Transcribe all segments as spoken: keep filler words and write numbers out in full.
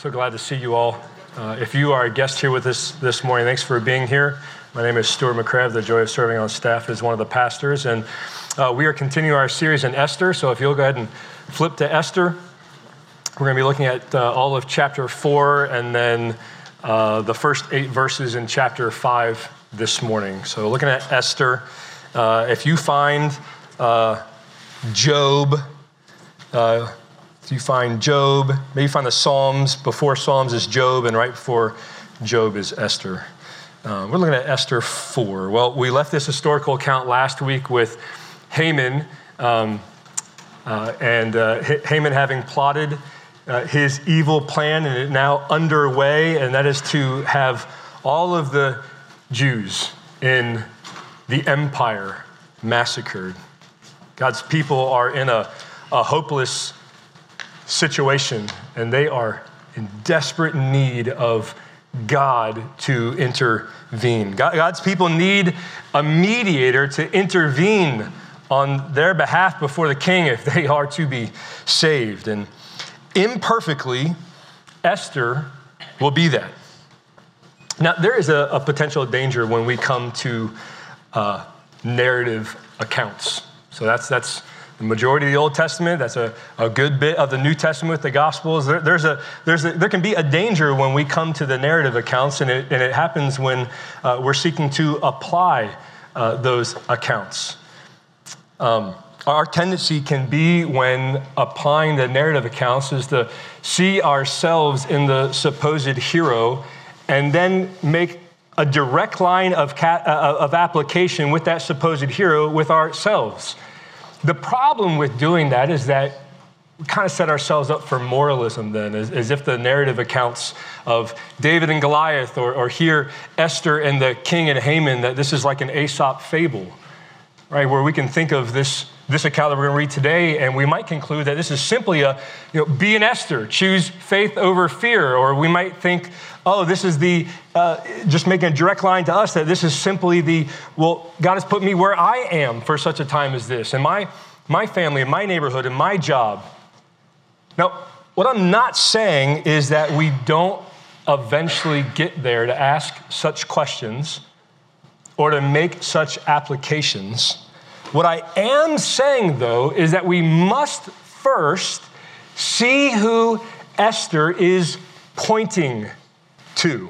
So glad to see you all. Uh, if you are a guest here with us this morning, thanks for being here. My name is Stuart McCrave. The joy of serving on staff is one of the pastors. And uh, we are continuing our series in Esther. So if you'll go ahead and flip to Esther, we're going to be looking at uh, all of chapter four and then uh, the first eight verses in chapter five this morning. So looking at Esther, uh, if you find uh, Job, uh, if you find Job, maybe find the Psalms. Before Psalms is Job, and right before Job is Esther. Uh, we're looking at Esther four. Well, we left this historical account last week with Haman, um, uh, and uh, Haman having plotted uh, his evil plan, and it now underway, and that is to have all of the Jews in the empire massacred. God's people are in a, a hopeless situation, and they are in desperate need of God to intervene. God, God's people need a mediator to intervene on their behalf before the king if they are to be saved. And imperfectly, Esther will be that. Now, there is a, a potential danger when we come to uh, narrative accounts. So that's that's the majority of the Old Testament. That's a, a good bit of the New Testament with the Gospels. There, there's a, there's a, there can be a danger when we come to the narrative accounts, and it, and it happens when uh, we're seeking to apply uh, those accounts. Um, our tendency can be, when applying the narrative accounts, is to see ourselves in the supposed hero and then make a direct line of, cat, uh, of application with that supposed hero with ourselves. The problem with doing that is that we kind of set ourselves up for moralism then, as, as if the narrative accounts of David and Goliath, or, or here Esther and the king and Haman, that this is like an Aesop fable, right? Where we can think of this, this account that we're going to read today, and we might conclude that this is simply a, you know, be an Esther, choose faith over fear. Or we might think, oh, this is the, uh, just making a direct line to us, that this is simply the, well, God has put me where I am for such a time as this, and my, my family, and my neighborhood, and my job. Now, what I'm not saying is that we don't eventually get there to ask such questions or to make such applications. What I am saying, though, is that we must first see who Esther is pointing to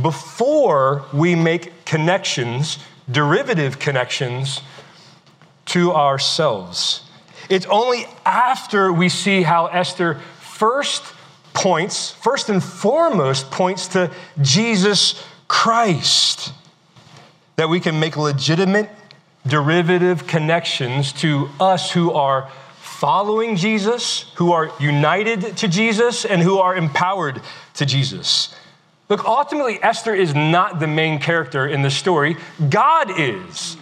before we make connections, derivative connections, to ourselves. It's only after we see how Esther first points, first and foremost points to Jesus Christ, that we can make legitimate derivative connections to us who are following Jesus, who are united to Jesus, and who are empowered to Jesus. Look, ultimately, Esther is not the main character in the story. God is.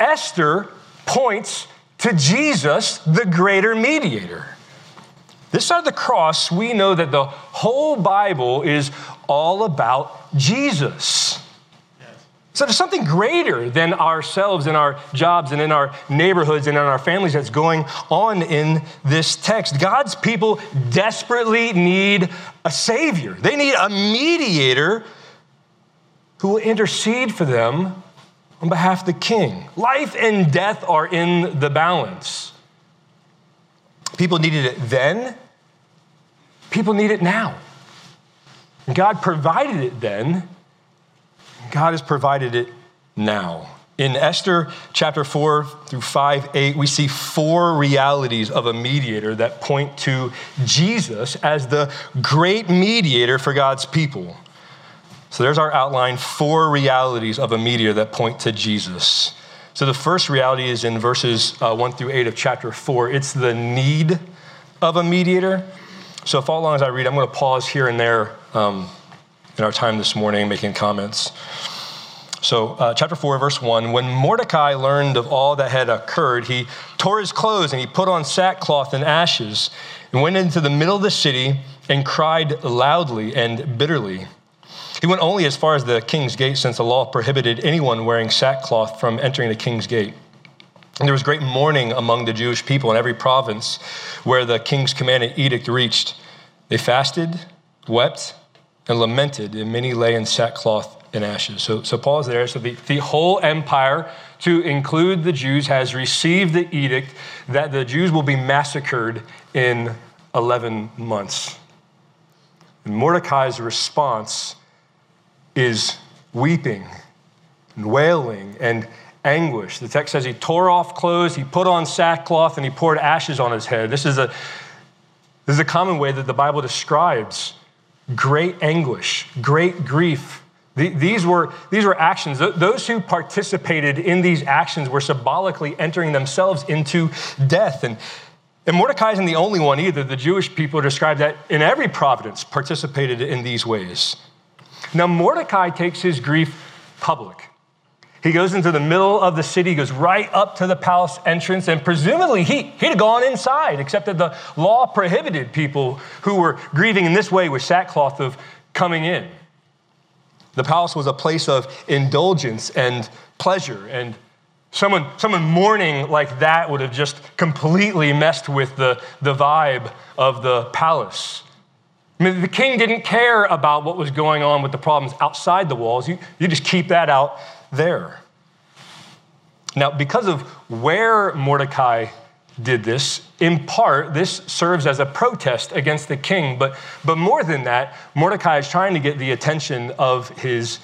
Esther points to Jesus, the greater mediator. This side of the cross, we know that the whole Bible is all about Jesus. So there's something greater than ourselves in our jobs and in our neighborhoods and in our families that's going on in this text. God's people desperately need a savior. They need a mediator who will intercede for them on behalf of the king. Life and death are in the balance. People needed it then. People need it now. And God provided it then. God has provided it now. In Esther chapter four through five, eight, we see four realities of a mediator that point to Jesus as the great mediator for God's people. So there's our outline, four realities of a mediator that point to Jesus. So the first reality is in verses uh, one through eight of chapter four. It's the need of a mediator. So follow along as I read. I'm going to pause here and there um, in our time this morning, making comments. So uh, chapter four, verse one, when Mordecai learned of all that had occurred, he tore his clothes and he put on sackcloth and ashes and went into the middle of the city and cried loudly and bitterly. He went only as far as the king's gate, since the law prohibited anyone wearing sackcloth from entering the king's gate. And there was great mourning among the Jewish people in every province where the king's commanded edict reached. They fasted wept and lamented, and many lay in sackcloth and ashes. So, so pause there. So the, the whole empire, to include the Jews, has received the edict that the Jews will be massacred in eleven months. And Mordecai's response is weeping and wailing and anguish. The text says he tore off clothes, he put on sackcloth, and he poured ashes on his head. This is a, this is a common way that the Bible describes great anguish, great grief. These were, these were actions. Those who participated in these actions were symbolically entering themselves into death. And, and Mordecai isn't the only one either. The Jewish people are described that in every providence participated in these ways. Now, Mordecai takes his grief public. He goes into the middle of the city, goes right up to the palace entrance, and presumably he, he'd have gone inside, except that the law prohibited people who were grieving in this way with sackcloth of coming in. The palace was a place of indulgence and pleasure, and someone, someone mourning like that would have just completely messed with the, the vibe of the palace. I mean, the king didn't care about what was going on with the problems outside the walls. You, you just keep that out there. Now, because of where Mordecai did this, in part, this serves as a protest against the king, but, but more than that, Mordecai is trying to get the attention of his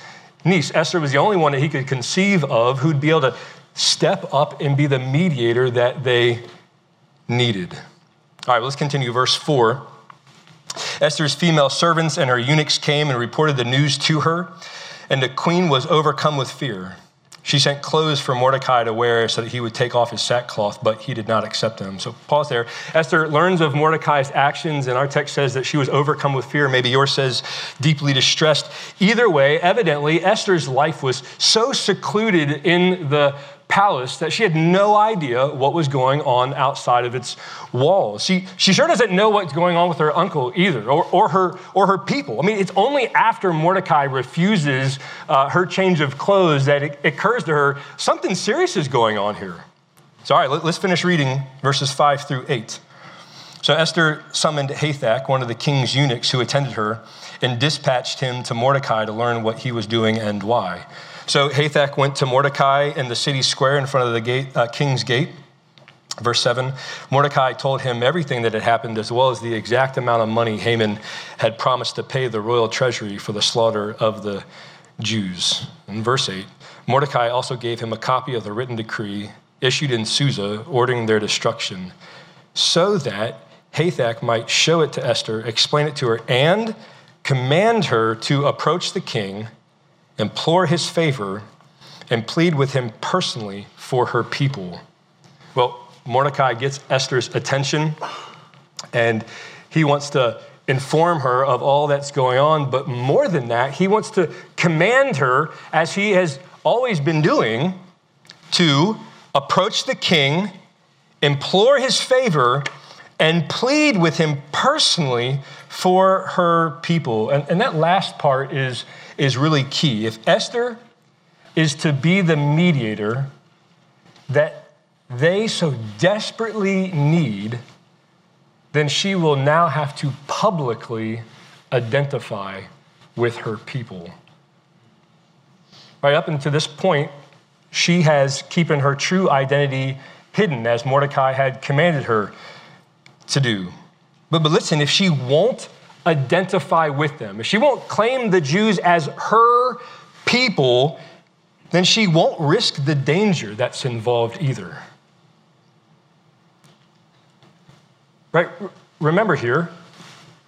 niece. Esther was the only one that he could conceive of who'd be able to step up and be the mediator that they needed. All right, let's continue. Verse four. Esther's female servants and her eunuchs came and reported the news to her, and the queen was overcome with fear. She sent clothes for Mordecai to wear so that he would take off his sackcloth, but he did not accept them. So pause there. Esther learns of Mordecai's actions, and our text says that she was overcome with fear. Maybe yours says deeply distressed. Either way, evidently, Esther's life was so secluded in the palace that she had no idea what was going on outside of its walls. She, she sure doesn't know what's going on with her uncle either, or, or, her, or her people. I mean, it's only after Mordecai refuses uh, her change of clothes that it occurs to her, something serious is going on here. So all right, let, let's finish reading verses five through eight. So Esther summoned Hathach, one of the king's eunuchs who attended her, and dispatched him to Mordecai to learn what he was doing and why. So Hathach went to Mordecai in the city square in front of the gate, uh, king's gate. Verse seven, Mordecai told him everything that had happened, as well as the exact amount of money Haman had promised to pay the royal treasury for the slaughter of the Jews. In verse eight, Mordecai also gave him a copy of the written decree issued in Susa, ordering their destruction, so that Hathach might show it to Esther, explain it to her, and command her to approach the king, implore his favor, and plead with him personally for her people. Well, Mordecai gets Esther's attention, and he wants to inform her of all that's going on, but more than that, he wants to command her, as he has always been doing, to approach the king, implore his favor, and plead with him personally for her people. And, and that last part is, is really key. If Esther is to be the mediator that they so desperately need, then she will now have to publicly identify with her people. Right up until this point, she has keeping her true identity hidden, as Mordecai had commanded her to do. But, but listen, if she won't identify with them, if she won't claim the Jews as her people, then she won't risk the danger that's involved either. Right? Remember here,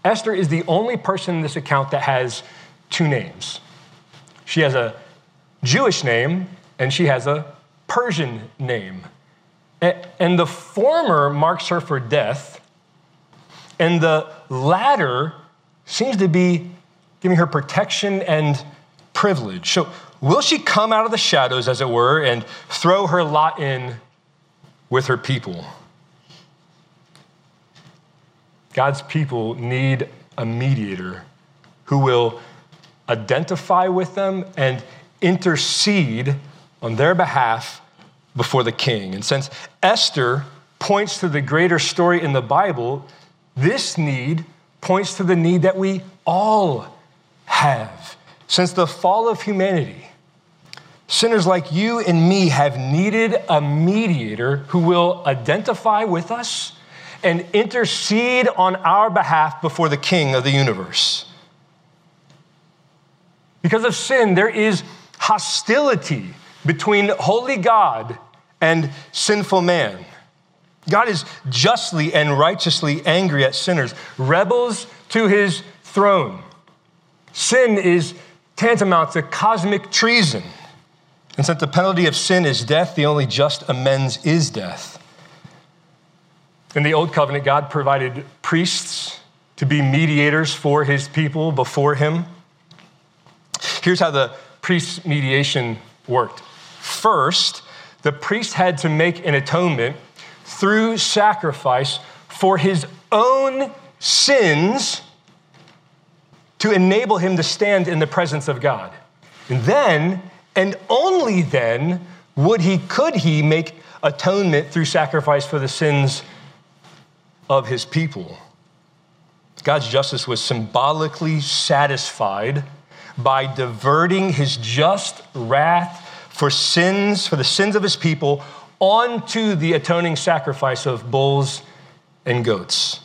Esther is the only person in this account that has two names. She has a Jewish name and she has a Persian name. And the former marks her for death, and the latter seems to be giving her protection and privilege. So will she come out of the shadows, as it were, and throw her lot in with her people? God's people need a mediator who will identify with them and intercede on their behalf before the king. And since Esther points to the greater story in the Bible, this need points to the need that we all have. Since the fall of humanity, sinners like you and me have needed a mediator who will identify with us and intercede on our behalf before the King of the universe. Because of sin, there is hostility between holy God and sinful man. God is justly and righteously angry at sinners, rebels to his throne. Sin is tantamount to cosmic treason. And since the penalty of sin is death, the only just amends is death. In the Old Covenant, God provided priests to be mediators for his people before him. Here's how the priest's mediation worked. First, the priest had to make an atonement through sacrifice for his own sins to enable him to stand in the presence of God. And then, and only then would he, could he make atonement through sacrifice for the sins of his people. God's justice was symbolically satisfied by diverting his just wrath for sins, for the sins of his people onto the atoning sacrifice of bulls and goats.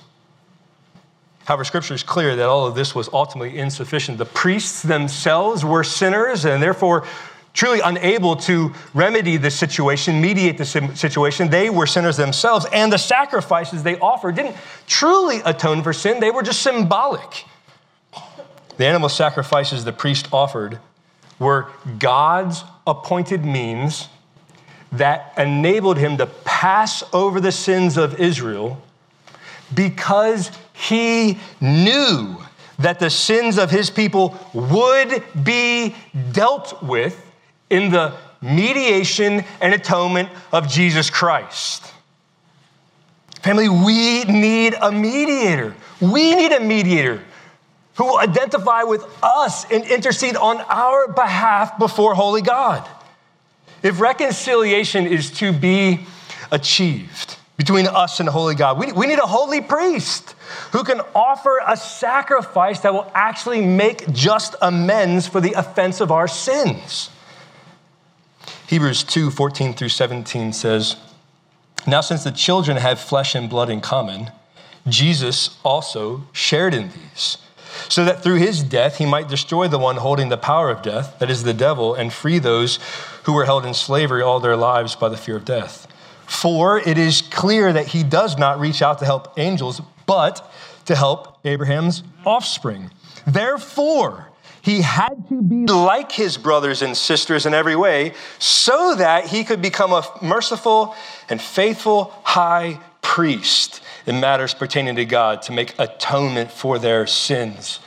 However, scripture is clear that all of this was ultimately insufficient. The priests themselves were sinners and therefore truly unable to remedy the situation, mediate the situation. They were sinners themselves, and the sacrifices they offered didn't truly atone for sin. They were just symbolic. The animal sacrifices the priest offered were God's appointed means that enabled him to pass over the sins of Israel because he knew that the sins of his people would be dealt with in the mediation and atonement of Jesus Christ. Family, we need a mediator. We need a mediator who will identify with us and intercede on our behalf before holy God. If reconciliation is to be achieved between us and holy God, we, we need a holy priest who can offer a sacrifice that will actually make just amends for the offense of our sins. Hebrews two, fourteen through seventeen says, "Now since the children have flesh and blood in common, Jesus also shared in these, so that through his death he might destroy the one holding the power of death, that is the devil, and free those who were held in slavery all their lives by the fear of death. For it is clear that he does not reach out to help angels, but to help Abraham's offspring. Therefore, he had to be like his brothers and sisters in every way, so that he could become a merciful and faithful high priest in matters pertaining to God, to make atonement for their sins."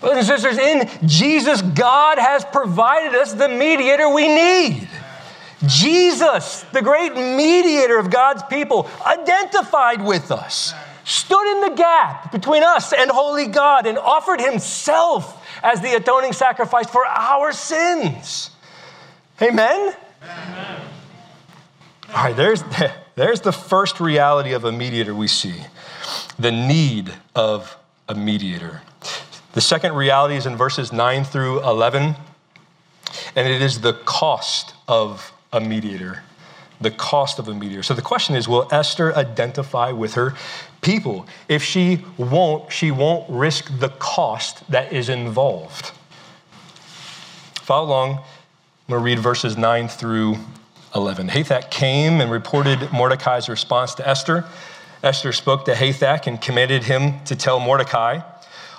Brothers and sisters, in Jesus, God has provided us the mediator we need. Jesus, the great mediator of God's people, identified with us, stood in the gap between us and holy God, and offered himself as the atoning sacrifice for our sins. Amen? Amen. All right, there's, there's the first reality of a mediator we see, the need of a mediator. The second reality is in verses nine through eleven, and it is the cost of a mediator. The cost of a mediator. So the question is, will Esther identify with her people? If she won't, she won't risk the cost that is involved. Follow along. I'm going to read verses nine through eleven. Hathach came and reported Mordecai's response to Esther. Esther spoke to Hathach and commanded him to tell Mordecai,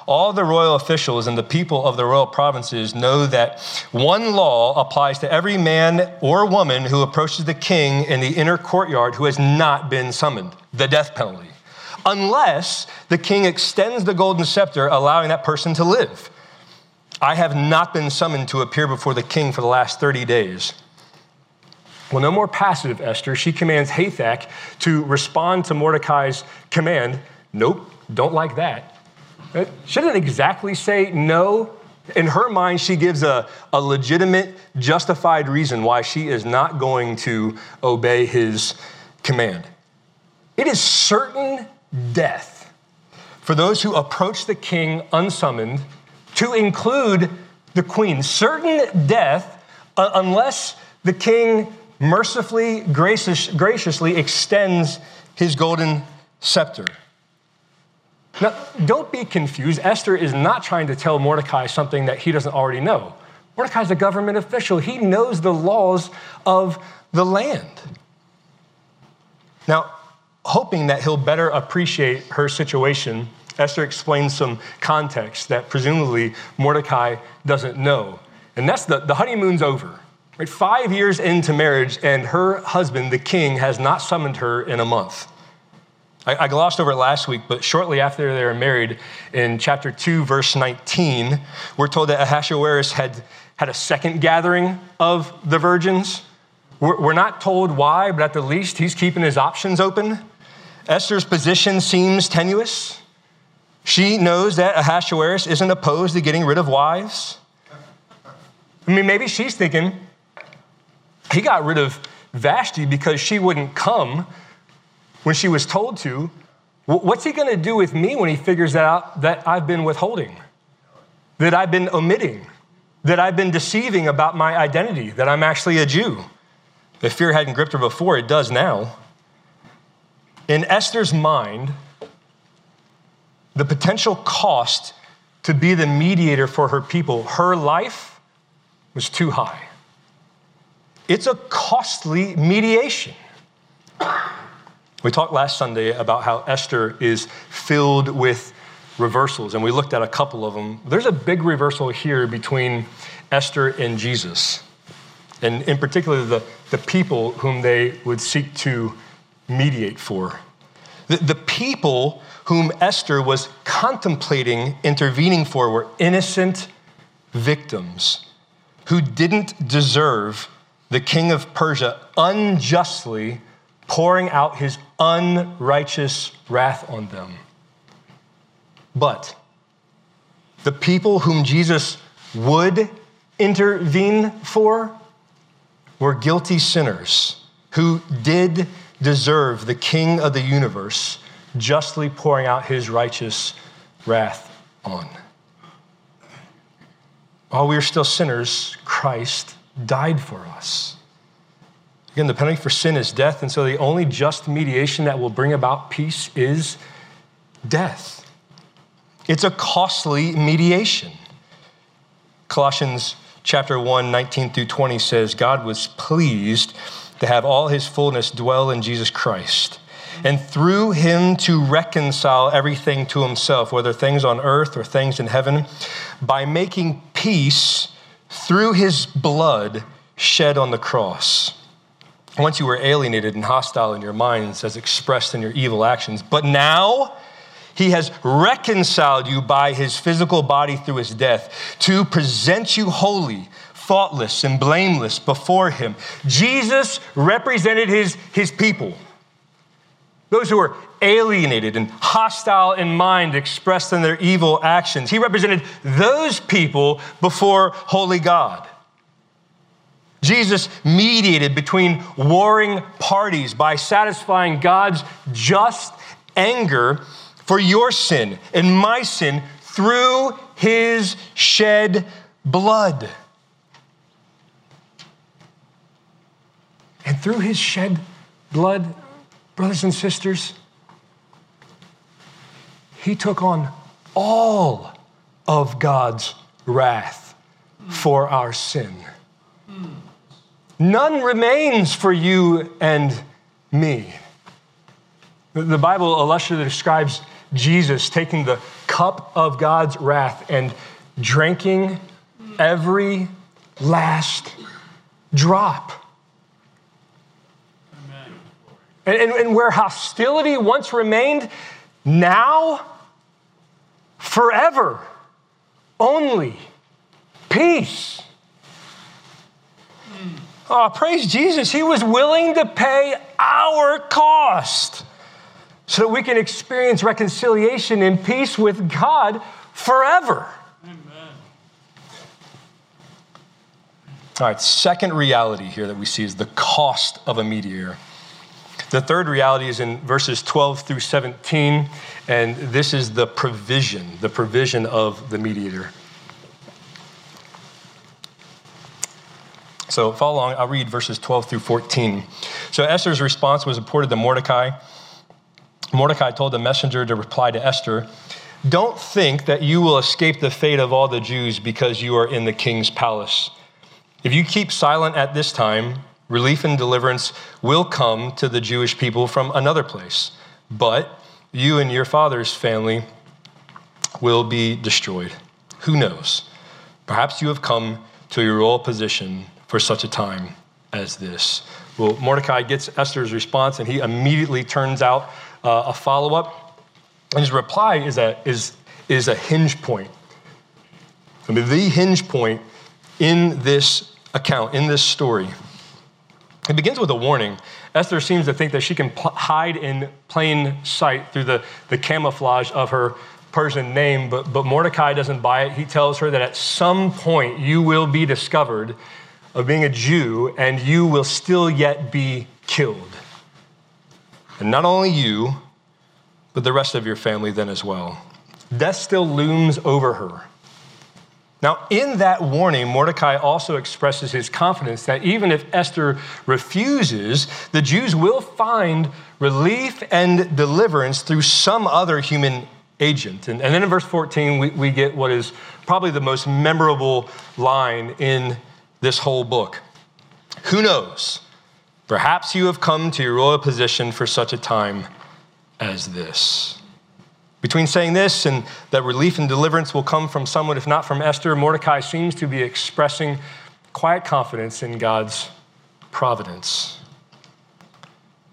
"All the royal officials and the people of the royal provinces know that one law applies to every man or woman who approaches the king in the inner courtyard who has not been summoned, the death penalty, unless the king extends the golden scepter, allowing that person to live. I have not been summoned to appear before the king for the last thirty days. Well, no more passive, Esther. She commands Hathach to respond to Mordecai's command. Nope, don't like that. It shouldn't exactly say no. In her mind, she gives a, a legitimate, justified reason why she is not going to obey his command. It is certain death for those who approach the king unsummoned, to include the queen. Certain death, uh, unless the king mercifully, gracious, graciously extends his golden scepter. Now, don't be confused. Esther is not trying to tell Mordecai something that he doesn't already know. Mordecai's a government official. He knows the laws of the land. Now, hoping that he'll better appreciate her situation, Esther explains some context that presumably Mordecai doesn't know. And that's the, the honeymoon's over. Right? Five years into marriage, and her husband, the king, has not summoned her in a month. I, I glossed over it last week, but shortly after they were married, in chapter two, verse nineteen, we're told that Ahasuerus had, had a second gathering of the virgins. We're, we're not told why, but at the least, he's keeping his options open. Esther's position seems tenuous. She knows that Ahasuerus isn't opposed to getting rid of wives. I mean, maybe she's thinking, he got rid of Vashti because she wouldn't come when she was told to. What's he going to do with me when he figures out that I've been withholding, that I've been omitting, that I've been deceiving about my identity, that I'm actually a Jew? If fear hadn't gripped her before, it does now. In Esther's mind, the potential cost to be the mediator for her people, her life, was too high. It's a costly mediation. We talked last Sunday about how Esther is filled with reversals, and we looked at a couple of them. There's a big reversal here between Esther and Jesus, and in particular, the, the people whom they would seek to mediate for. The, the people whom Esther was contemplating intervening for were innocent victims who didn't deserve the king of Persia unjustly pouring out his unrighteous wrath on them. But the people whom Jesus would intervene for were guilty sinners who did deserve the king of the universe justly pouring out his righteous wrath on. While we were still sinners, Christ died for us. Again, the penalty for sin is death, and so the only just mediation that will bring about peace is death. It's a costly mediation. Colossians chapter one, nineteen through twenty says, God was pleased to have all his fullness dwell in Jesus Christ, and through him to reconcile everything to himself, whether things on earth or things in heaven, by making peace through his blood shed on the cross. Once you were alienated and hostile in your minds as expressed in your evil actions, but now he has reconciled you by his physical body through his death to present you holy, faultless, and blameless before him. Jesus represented his, his people. Those who were alienated and hostile in mind, expressed in their evil actions. He represented those people before holy God. Jesus mediated between warring parties by satisfying God's just anger for your sin and my sin through his shed blood. And through his shed blood, brothers and sisters, he took on all of God's wrath for our sin. None remains for you and me. The Bible illustratively describes Jesus taking the cup of God's wrath and drinking every last drop. And, and where hostility once remained, now, forever, only peace. Mm. Oh, praise Jesus. He was willing to pay our cost so that we can experience reconciliation and peace with God forever. Amen. All right, second reality here that we see is the cost of a mediator. The third reality is in verses twelve through seventeen, and this is the provision, the provision of the mediator. So follow along, I'll read verses twelve through fourteen. So Esther's response was reported to Mordecai. Mordecai told the messenger to reply to Esther, "Don't think that you will escape the fate of all the Jews because you are in the king's palace. If you keep silent at this time, relief and deliverance will come to the Jewish people from another place, but you and your father's family will be destroyed. Who knows? Perhaps you have come to your royal position for such a time as this." Well, Mordecai gets Esther's response, and he immediately turns out uh, a follow-up. And his reply is a, is, is a hinge point. I mean, the hinge point in this account, in this story. It begins with a warning. Esther seems to think that she can pl- hide in plain sight through the, the camouflage of her Persian name, but, but Mordecai doesn't buy it. He tells her that at some point you will be discovered of being a Jew, and you will still yet be killed. And not only you, but the rest of your family then as well. Death still looms over her. Now, in that warning, Mordecai also expresses his confidence that even if Esther refuses, the Jews will find relief and deliverance through some other human agent. And, and then in verse fourteen, we, we get what is probably the most memorable line in this whole book. "Who knows? Perhaps you have come to your royal position for such a time as this." Between saying this and that relief and deliverance will come from someone, if not from Esther, Mordecai seems to be expressing quiet confidence in God's providence.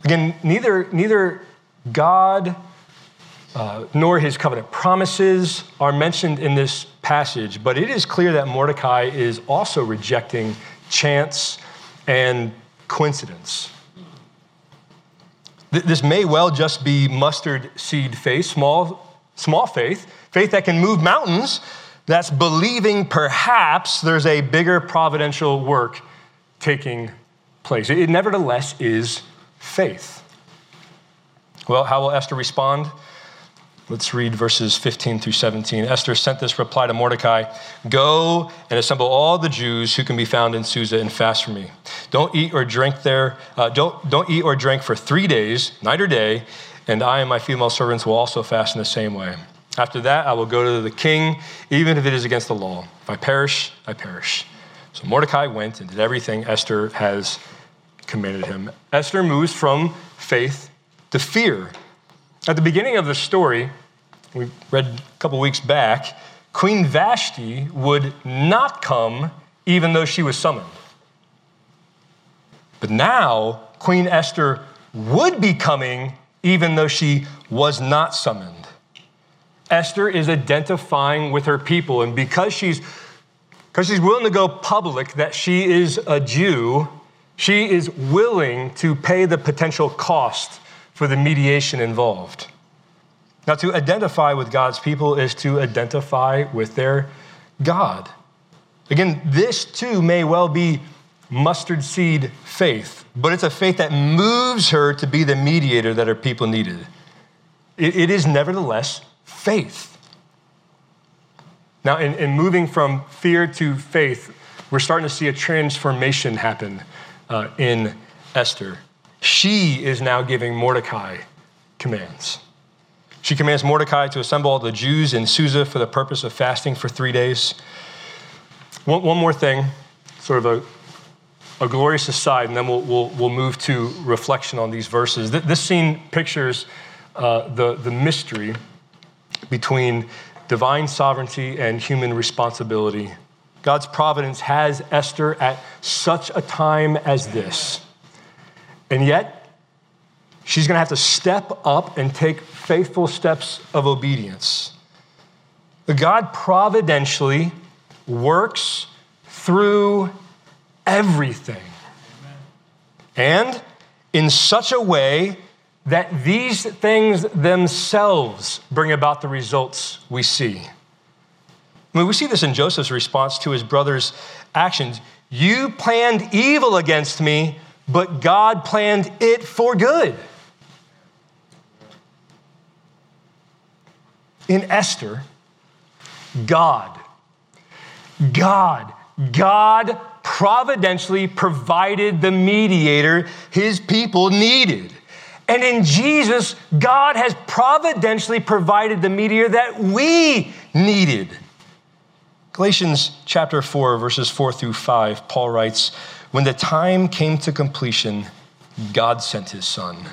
Again, neither, neither God uh, nor his covenant promises are mentioned in this passage, but it is clear that Mordecai is also rejecting chance and coincidence. This may well just be mustard seed faith, small, small faith, faith that can move mountains, that's believing perhaps there's a bigger providential work taking place. It nevertheless is faith. Well, how will Esther respond? Let's read verses fifteen through seventeen. Esther sent this reply to Mordecai, "Go and assemble all the Jews who can be found in Susa and fast for me. Don't eat or drink there. Uh, don't, don't eat or drink for three days, night or day, and I and my female servants will also fast in the same way. After that, I will go to the king, even if it is against the law. If I perish, I perish." So Mordecai went and did everything Esther has commanded him. Esther moves from faith to fear. At the beginning of the story, we read a couple weeks back, Queen Vashti would not come even though she was summoned. But now, Queen Esther would be coming even though she was not summoned. Esther is identifying with her people, and because she's, because she's willing to go public that she is a Jew, she is willing to pay the potential cost for the mediation involved. Now, to identify with God's people is to identify with their God. Again, this too may well be mustard seed faith, but it's a faith that moves her to be the mediator that her people needed. It, it is nevertheless faith. Now, in, in moving from fear to faith, we're starting to see a transformation happen uh, in Esther. She is now giving Mordecai commands. She commands Mordecai to assemble all the Jews in Susa for the purpose of fasting for three days. One, one more thing, sort of a, a glorious aside, and then we'll, we'll, we'll move to reflection on these verses. This scene pictures uh, the, the mystery between divine sovereignty and human responsibility. God's providence has Esther at such a time as this. And yet, she's going to have to step up and take faithful steps of obedience. God providentially works through everything. Amen. And in such a way that these things themselves bring about the results we see. I mean, we see this in Joseph's response to his brother's actions. "You planned evil against me, but God planned it for good. In Esther, God, God, God providentially provided the mediator his people needed. And in Jesus, God has providentially provided the mediator that we needed. Galatians chapter four, verses four through five, Paul writes, "When the time came to completion, God sent his son,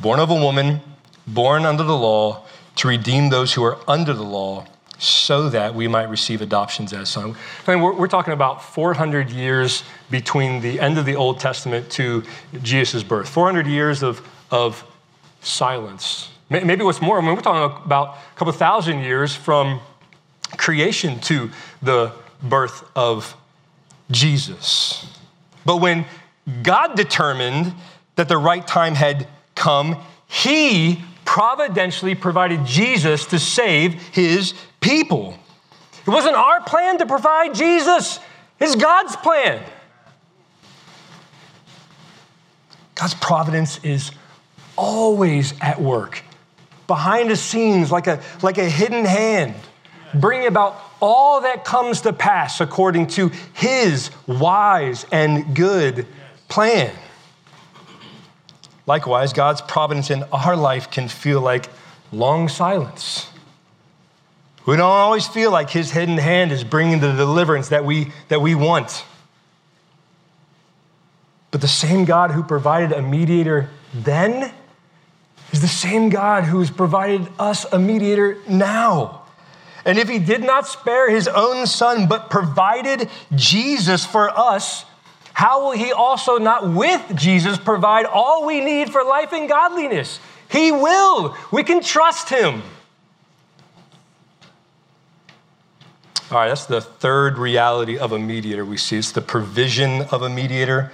born of a woman, born under the law, to redeem those who are under the law, so that we might receive adoptions as sons." I mean, we're, we're talking about four hundred years between the end of the Old Testament to Jesus' birth. four hundred years of, of silence. Maybe what's more, I mean, we're talking about a couple thousand years from creation to the birth of Jesus. But when God determined that the right time had come, he providentially provided Jesus to save his people. It wasn't our plan to provide Jesus. It's God's plan. God's providence is always at work, behind the scenes, like a, like a hidden hand, bringing about all that comes to pass according to his wise and good plan. Likewise, God's providence in our life can feel like long silence. We don't always feel like his hidden hand is bringing the deliverance that we, that we want. But the same God who provided a mediator then is the same God who has provided us a mediator now. And if he did not spare his own son, but provided Jesus for us, how will he also not with Jesus provide all we need for life and godliness? He will. We can trust him. All right, that's the third reality of a mediator we see. It's the provision of a mediator.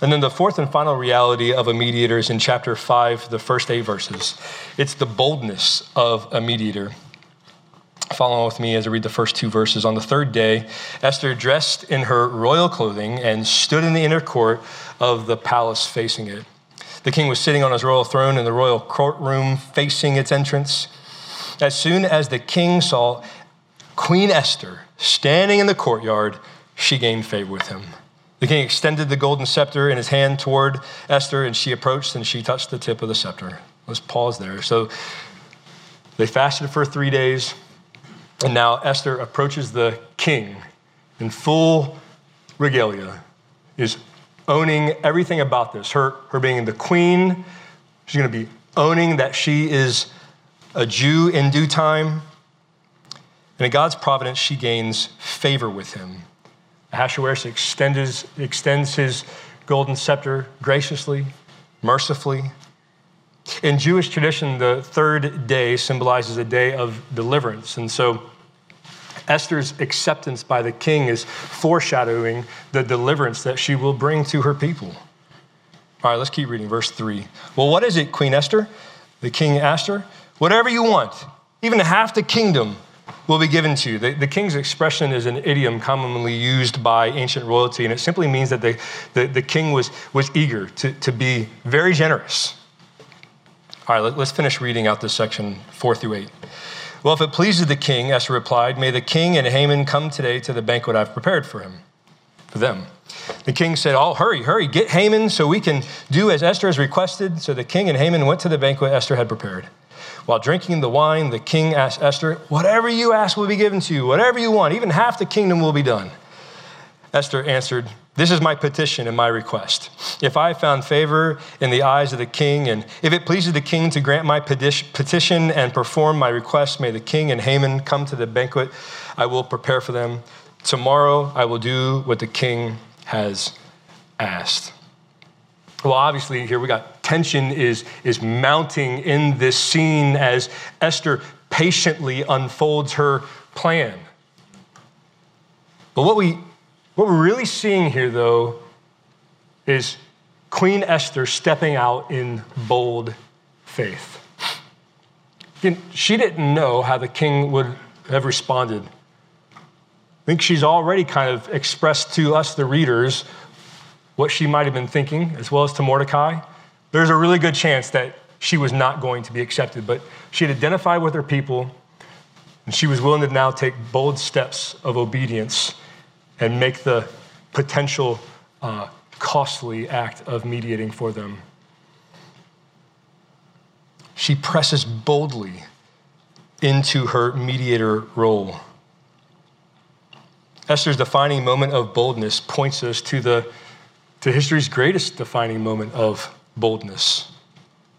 And then the fourth and final reality of a mediator is in chapter five, the first eight verses. It's the boldness of a mediator. Follow with me as I read the first two verses. "On the third day, Esther dressed in her royal clothing and stood in the inner court of the palace facing it. The king was sitting on his royal throne in the royal courtroom facing its entrance. As soon as the king saw Queen Esther standing in the courtyard, she gained favor with him. The king extended the golden scepter in his hand toward Esther, and she approached and she touched the tip of the scepter." Let's pause there. So they fasted for three days. And now Esther approaches the king in full regalia, is owning everything about this. Her, her being the queen, she's going to be owning that she is a Jew in due time. And in God's providence, she gains favor with him. Ahasuerus extends, extends his golden scepter graciously, mercifully. In Jewish tradition, the third day symbolizes a day of deliverance. And so Esther's acceptance by the king is foreshadowing the deliverance that she will bring to her people. All right, let's keep reading verse three. "Well, what is it, Queen Esther?" The king asked her. "Whatever you want, even half the kingdom will be given to you." The, the king's expression is an idiom commonly used by ancient royalty, and it simply means that the, the, the king was, was eager to, to be very generous. All right, let's finish reading out this section, four through eight. "Well, if it pleases the king," Esther replied, "may the king and Haman come today to the banquet I've prepared for him, for them." The king said, "Oh, hurry, hurry, get Haman so we can do as Esther has requested." So the king and Haman went to the banquet Esther had prepared. While drinking the wine, the king asked Esther, "Whatever you ask will be given to you, whatever you want, even half the kingdom will be done." Esther answered, "This is my petition and my request. If I found favor in the eyes of the king, and if it pleases the king to grant my petition and perform my request, may the king and Haman come to the banquet I will prepare for them. Tomorrow I will do what the king has asked." Well, obviously here we got tension is, is mounting in this scene as Esther patiently unfolds her plan. But what we What we're really seeing here, though, is Queen Esther stepping out in bold faith. She didn't know how the king would have responded. I think she's already kind of expressed to us, the readers, what she might have been thinking, as well as to Mordecai, there's a really good chance that she was not going to be accepted. But she had identified with her people, and she was willing to now take bold steps of obedience and make the potential uh, costly act of mediating for them. She presses boldly into her mediator role. Esther's defining moment of boldness points us to the to history's greatest defining moment of boldness.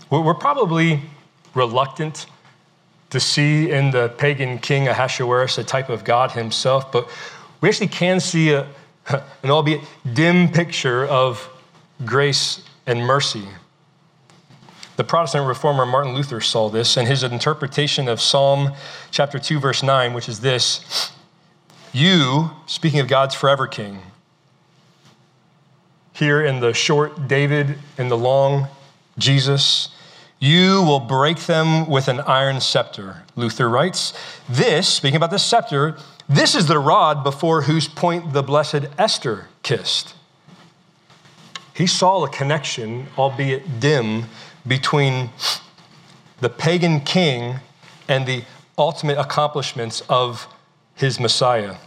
We're probably reluctant to see in the pagan king Ahasuerus a type of God himself, but we actually can see a, an albeit dim picture of grace and mercy. The Protestant reformer Martin Luther saw this, and his interpretation of Psalm chapter two, verse nine, which is this: you, speaking of God's forever king, here in the short David and the long Jesus, you will break them with an iron scepter, Luther writes. This, speaking about the scepter, this is the rod before whose point the blessed Esther kissed. He saw a connection, albeit dim, between the pagan king and the ultimate accomplishments of his Messiah.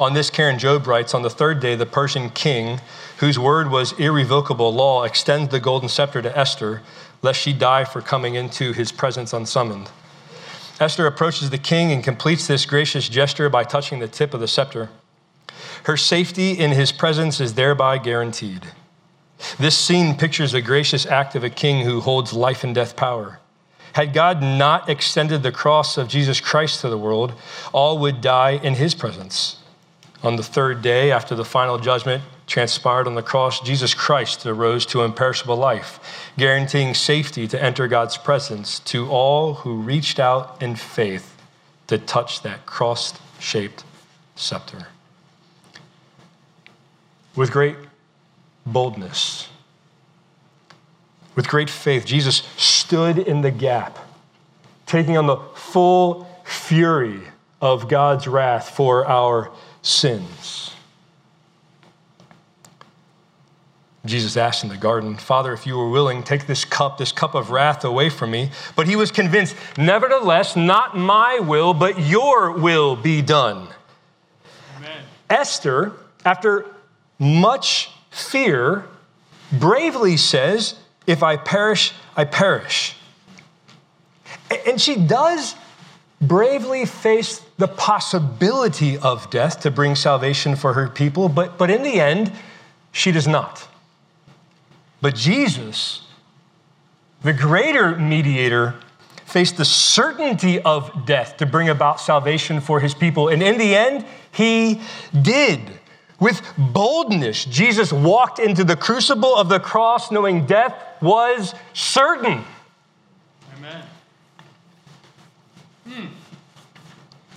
On this, Karen Job writes, on the third day, the Persian king, whose word was irrevocable law, extends the golden scepter to Esther, lest she die for coming into his presence unsummoned. Esther approaches the king and completes this gracious gesture by touching the tip of the scepter. Her safety in his presence is thereby guaranteed. This scene pictures the gracious act of a king who holds life and death power. Had God not extended the cross of Jesus Christ to the world, all would die in his presence. On the third day, after the final judgment transpired on the cross, Jesus Christ arose to imperishable life, guaranteeing safety to enter God's presence to all who reached out in faith to touch that cross-shaped scepter. With great boldness, with great faith, Jesus stood in the gap, taking on the full fury of God's wrath for our sins. Jesus asked in the garden, Father, if you were willing, take this cup, this cup of wrath away from me. But he was convinced, nevertheless, not my will, but your will be done. Amen. Esther, after much fear, bravely says, if I perish, I perish. And she does bravely face the possibility of death to bring salvation for her people, but, but in the end, she does not. But Jesus, the greater mediator, faced the certainty of death to bring about salvation for his people, and in the end, he did. With boldness, Jesus walked into the crucible of the cross knowing death was certain. Amen. Hmm.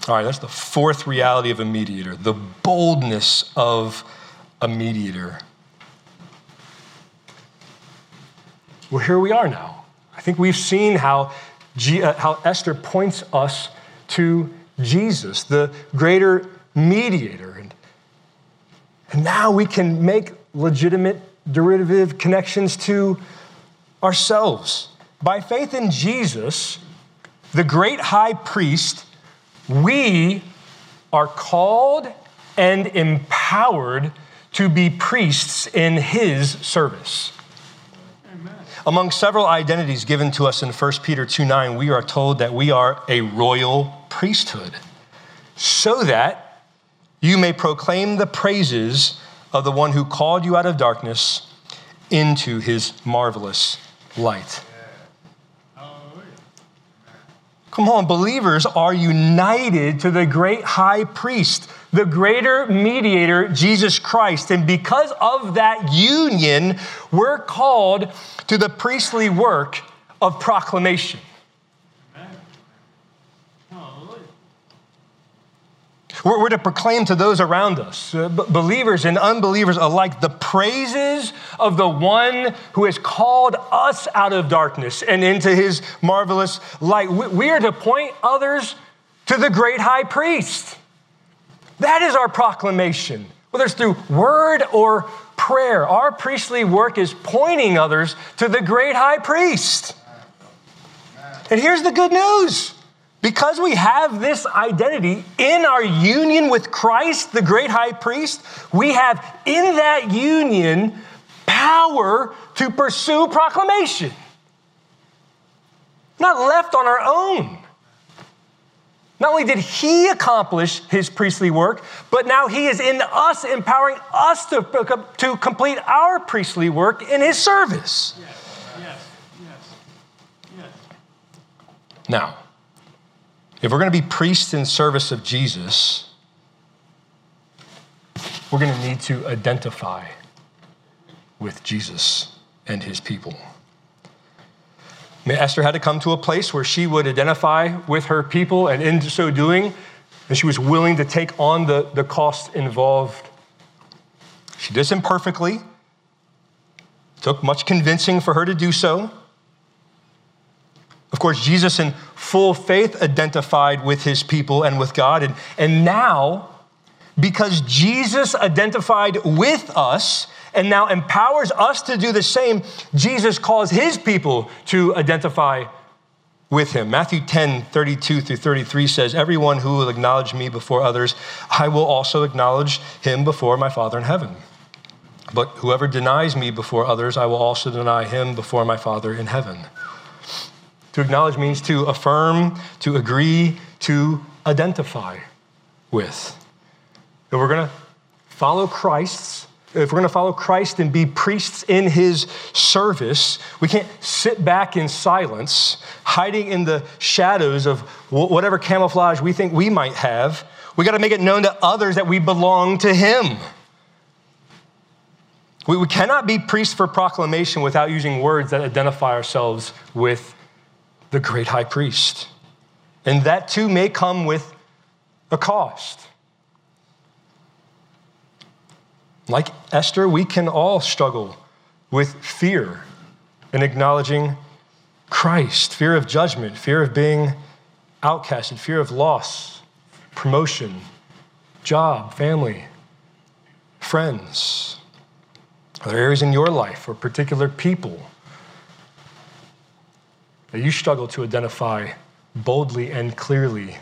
All right, that's the fourth reality of a mediator, the boldness of a mediator. Well, here we are now. I think we've seen how, G- uh, how Esther points us to Jesus, the greater mediator. And And now we can make legitimate derivative connections to ourselves. By faith in Jesus, the great high priest, we are called and empowered to be priests in his service. Amen. Among several identities given to us in First Peter two nine, we are told that we are a royal priesthood, so that you may proclaim the praises of the one who called you out of darkness into his marvelous light. Come on, believers are united to the great high priest, the greater mediator, Jesus Christ. And because of that union, we're called to the priestly work of proclamation. We're to proclaim to those around us, uh, b- believers and unbelievers alike, the praises of the one who has called us out of darkness and into his marvelous light. We, we are to point others to the great high priest. That is our proclamation, whether it's through word or prayer, our priestly work is pointing others to the great high priest. And here's the good news. Because we have this identity in our union with Christ, the great high priest, we have in that union power to pursue proclamation. Not left on our own. Not only did he accomplish his priestly work, but now he is in us, empowering us to, to complete our priestly work in his service. Yes, yes, yes, yes. Now, if we're going to be priests in service of Jesus, we're going to need to identify with Jesus and his people. I mean, Esther had to come to a place where she would identify with her people, and in so doing, and she was willing to take on the, the cost involved. She did this imperfectly. It took much convincing for her to do so. Of course, Jesus in full faith identified with his people and with God. And, and now, because Jesus identified with us and now empowers us to do the same, Jesus calls his people to identify with him. Matthew ten, thirty-two through thirty-three says, "Everyone who will acknowledge me before others, I will also acknowledge him before my Father in heaven. But whoever denies me before others, I will also deny him before my Father in heaven." To acknowledge means to affirm, to agree, to identify with. If we're going to follow Christ's, if we're going to follow Christ and be priests in his service, we can't sit back in silence, hiding in the shadows of whatever camouflage we think we might have. We got to make it known to others that we belong to him. We, we cannot be priests for proclamation without using words that identify ourselves with the great high priest. And that too may come with a cost. Like Esther, we can all struggle with fear in acknowledging Christ, fear of judgment, fear of being outcasted, fear of loss, promotion, job, family, friends. Are there areas in your life or particular people that you struggle to identify boldly and clearly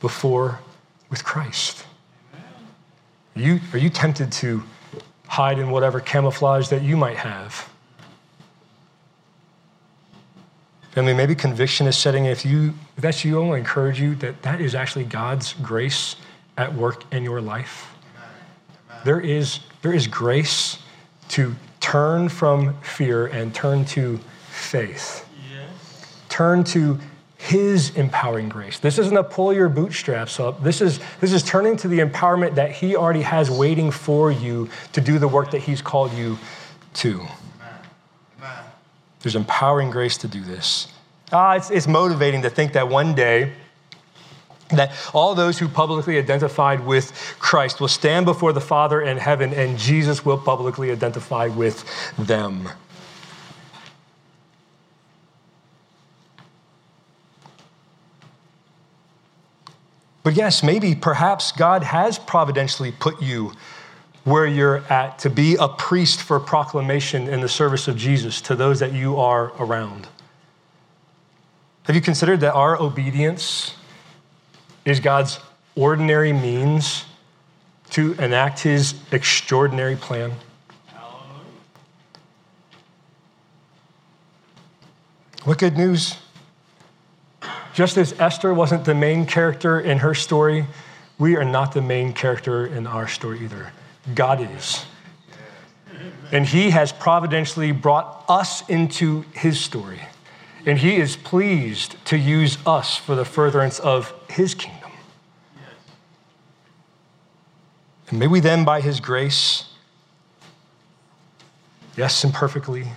before with Christ? Are you, are you tempted to hide in whatever camouflage that you might have? Family, maybe conviction is setting in. If you, if that's you, I want to encourage you that that is actually God's grace at work in your life. Amen. There is, there is grace to turn from fear and turn to faith. Yes. Turn to his empowering grace. This isn't a pull your bootstraps up. This is, this is turning to the empowerment that he already has waiting for you to do the work that he's called you to. Amen. Amen. There's empowering grace to do this. Ah, it's, it's motivating to think that one day that all those who publicly identified with Christ will stand before the Father in heaven, and Jesus will publicly identify with them. But yes, maybe, perhaps God has providentially put you where you're at to be a priest for proclamation in the service of Jesus to those that you are around. Have you considered that our obedience is God's ordinary means to enact his extraordinary plan? Hallelujah. What good news. Just as Esther wasn't the main character in her story, we are not the main character in our story either. God is. And he has providentially brought us into his story. And he is pleased to use us for the furtherance of his kingdom. Yes. And may we then, by his grace, yes, imperfectly,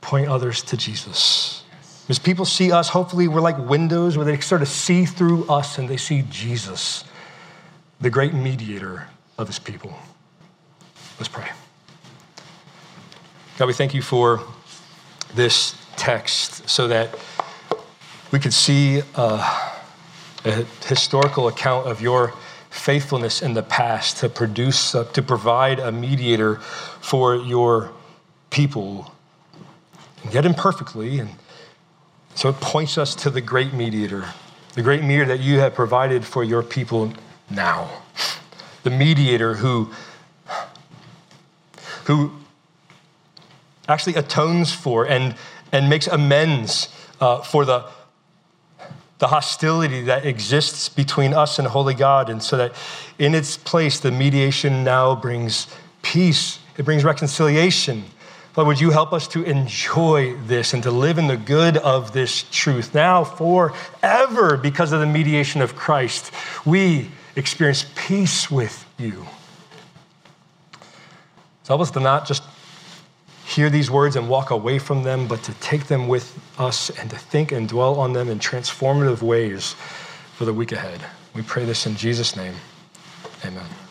point others to Jesus. Yes. As people see us, hopefully we're like windows where they sort of see through us and they see Jesus, the great mediator of his people. Let's pray. God, we thank you for this text so that we could see uh, a historical account of your faithfulness in the past to produce, uh, to provide a mediator for your people, and yet imperfectly. And so it points us to the great mediator, the great mediator that you have provided for your people now, the mediator who, who actually atones for and, and makes amends uh, for the the hostility that exists between us and holy God, and so that in its place, the mediation now brings peace. It brings reconciliation. Lord, would you help us to enjoy this and to live in the good of this truth now forever because of the mediation of Christ. We experience peace with you. So help us to not just hear these words and walk away from them, but to take them with us and to think and dwell on them in transformative ways for the week ahead. We pray this in Jesus' name. Amen.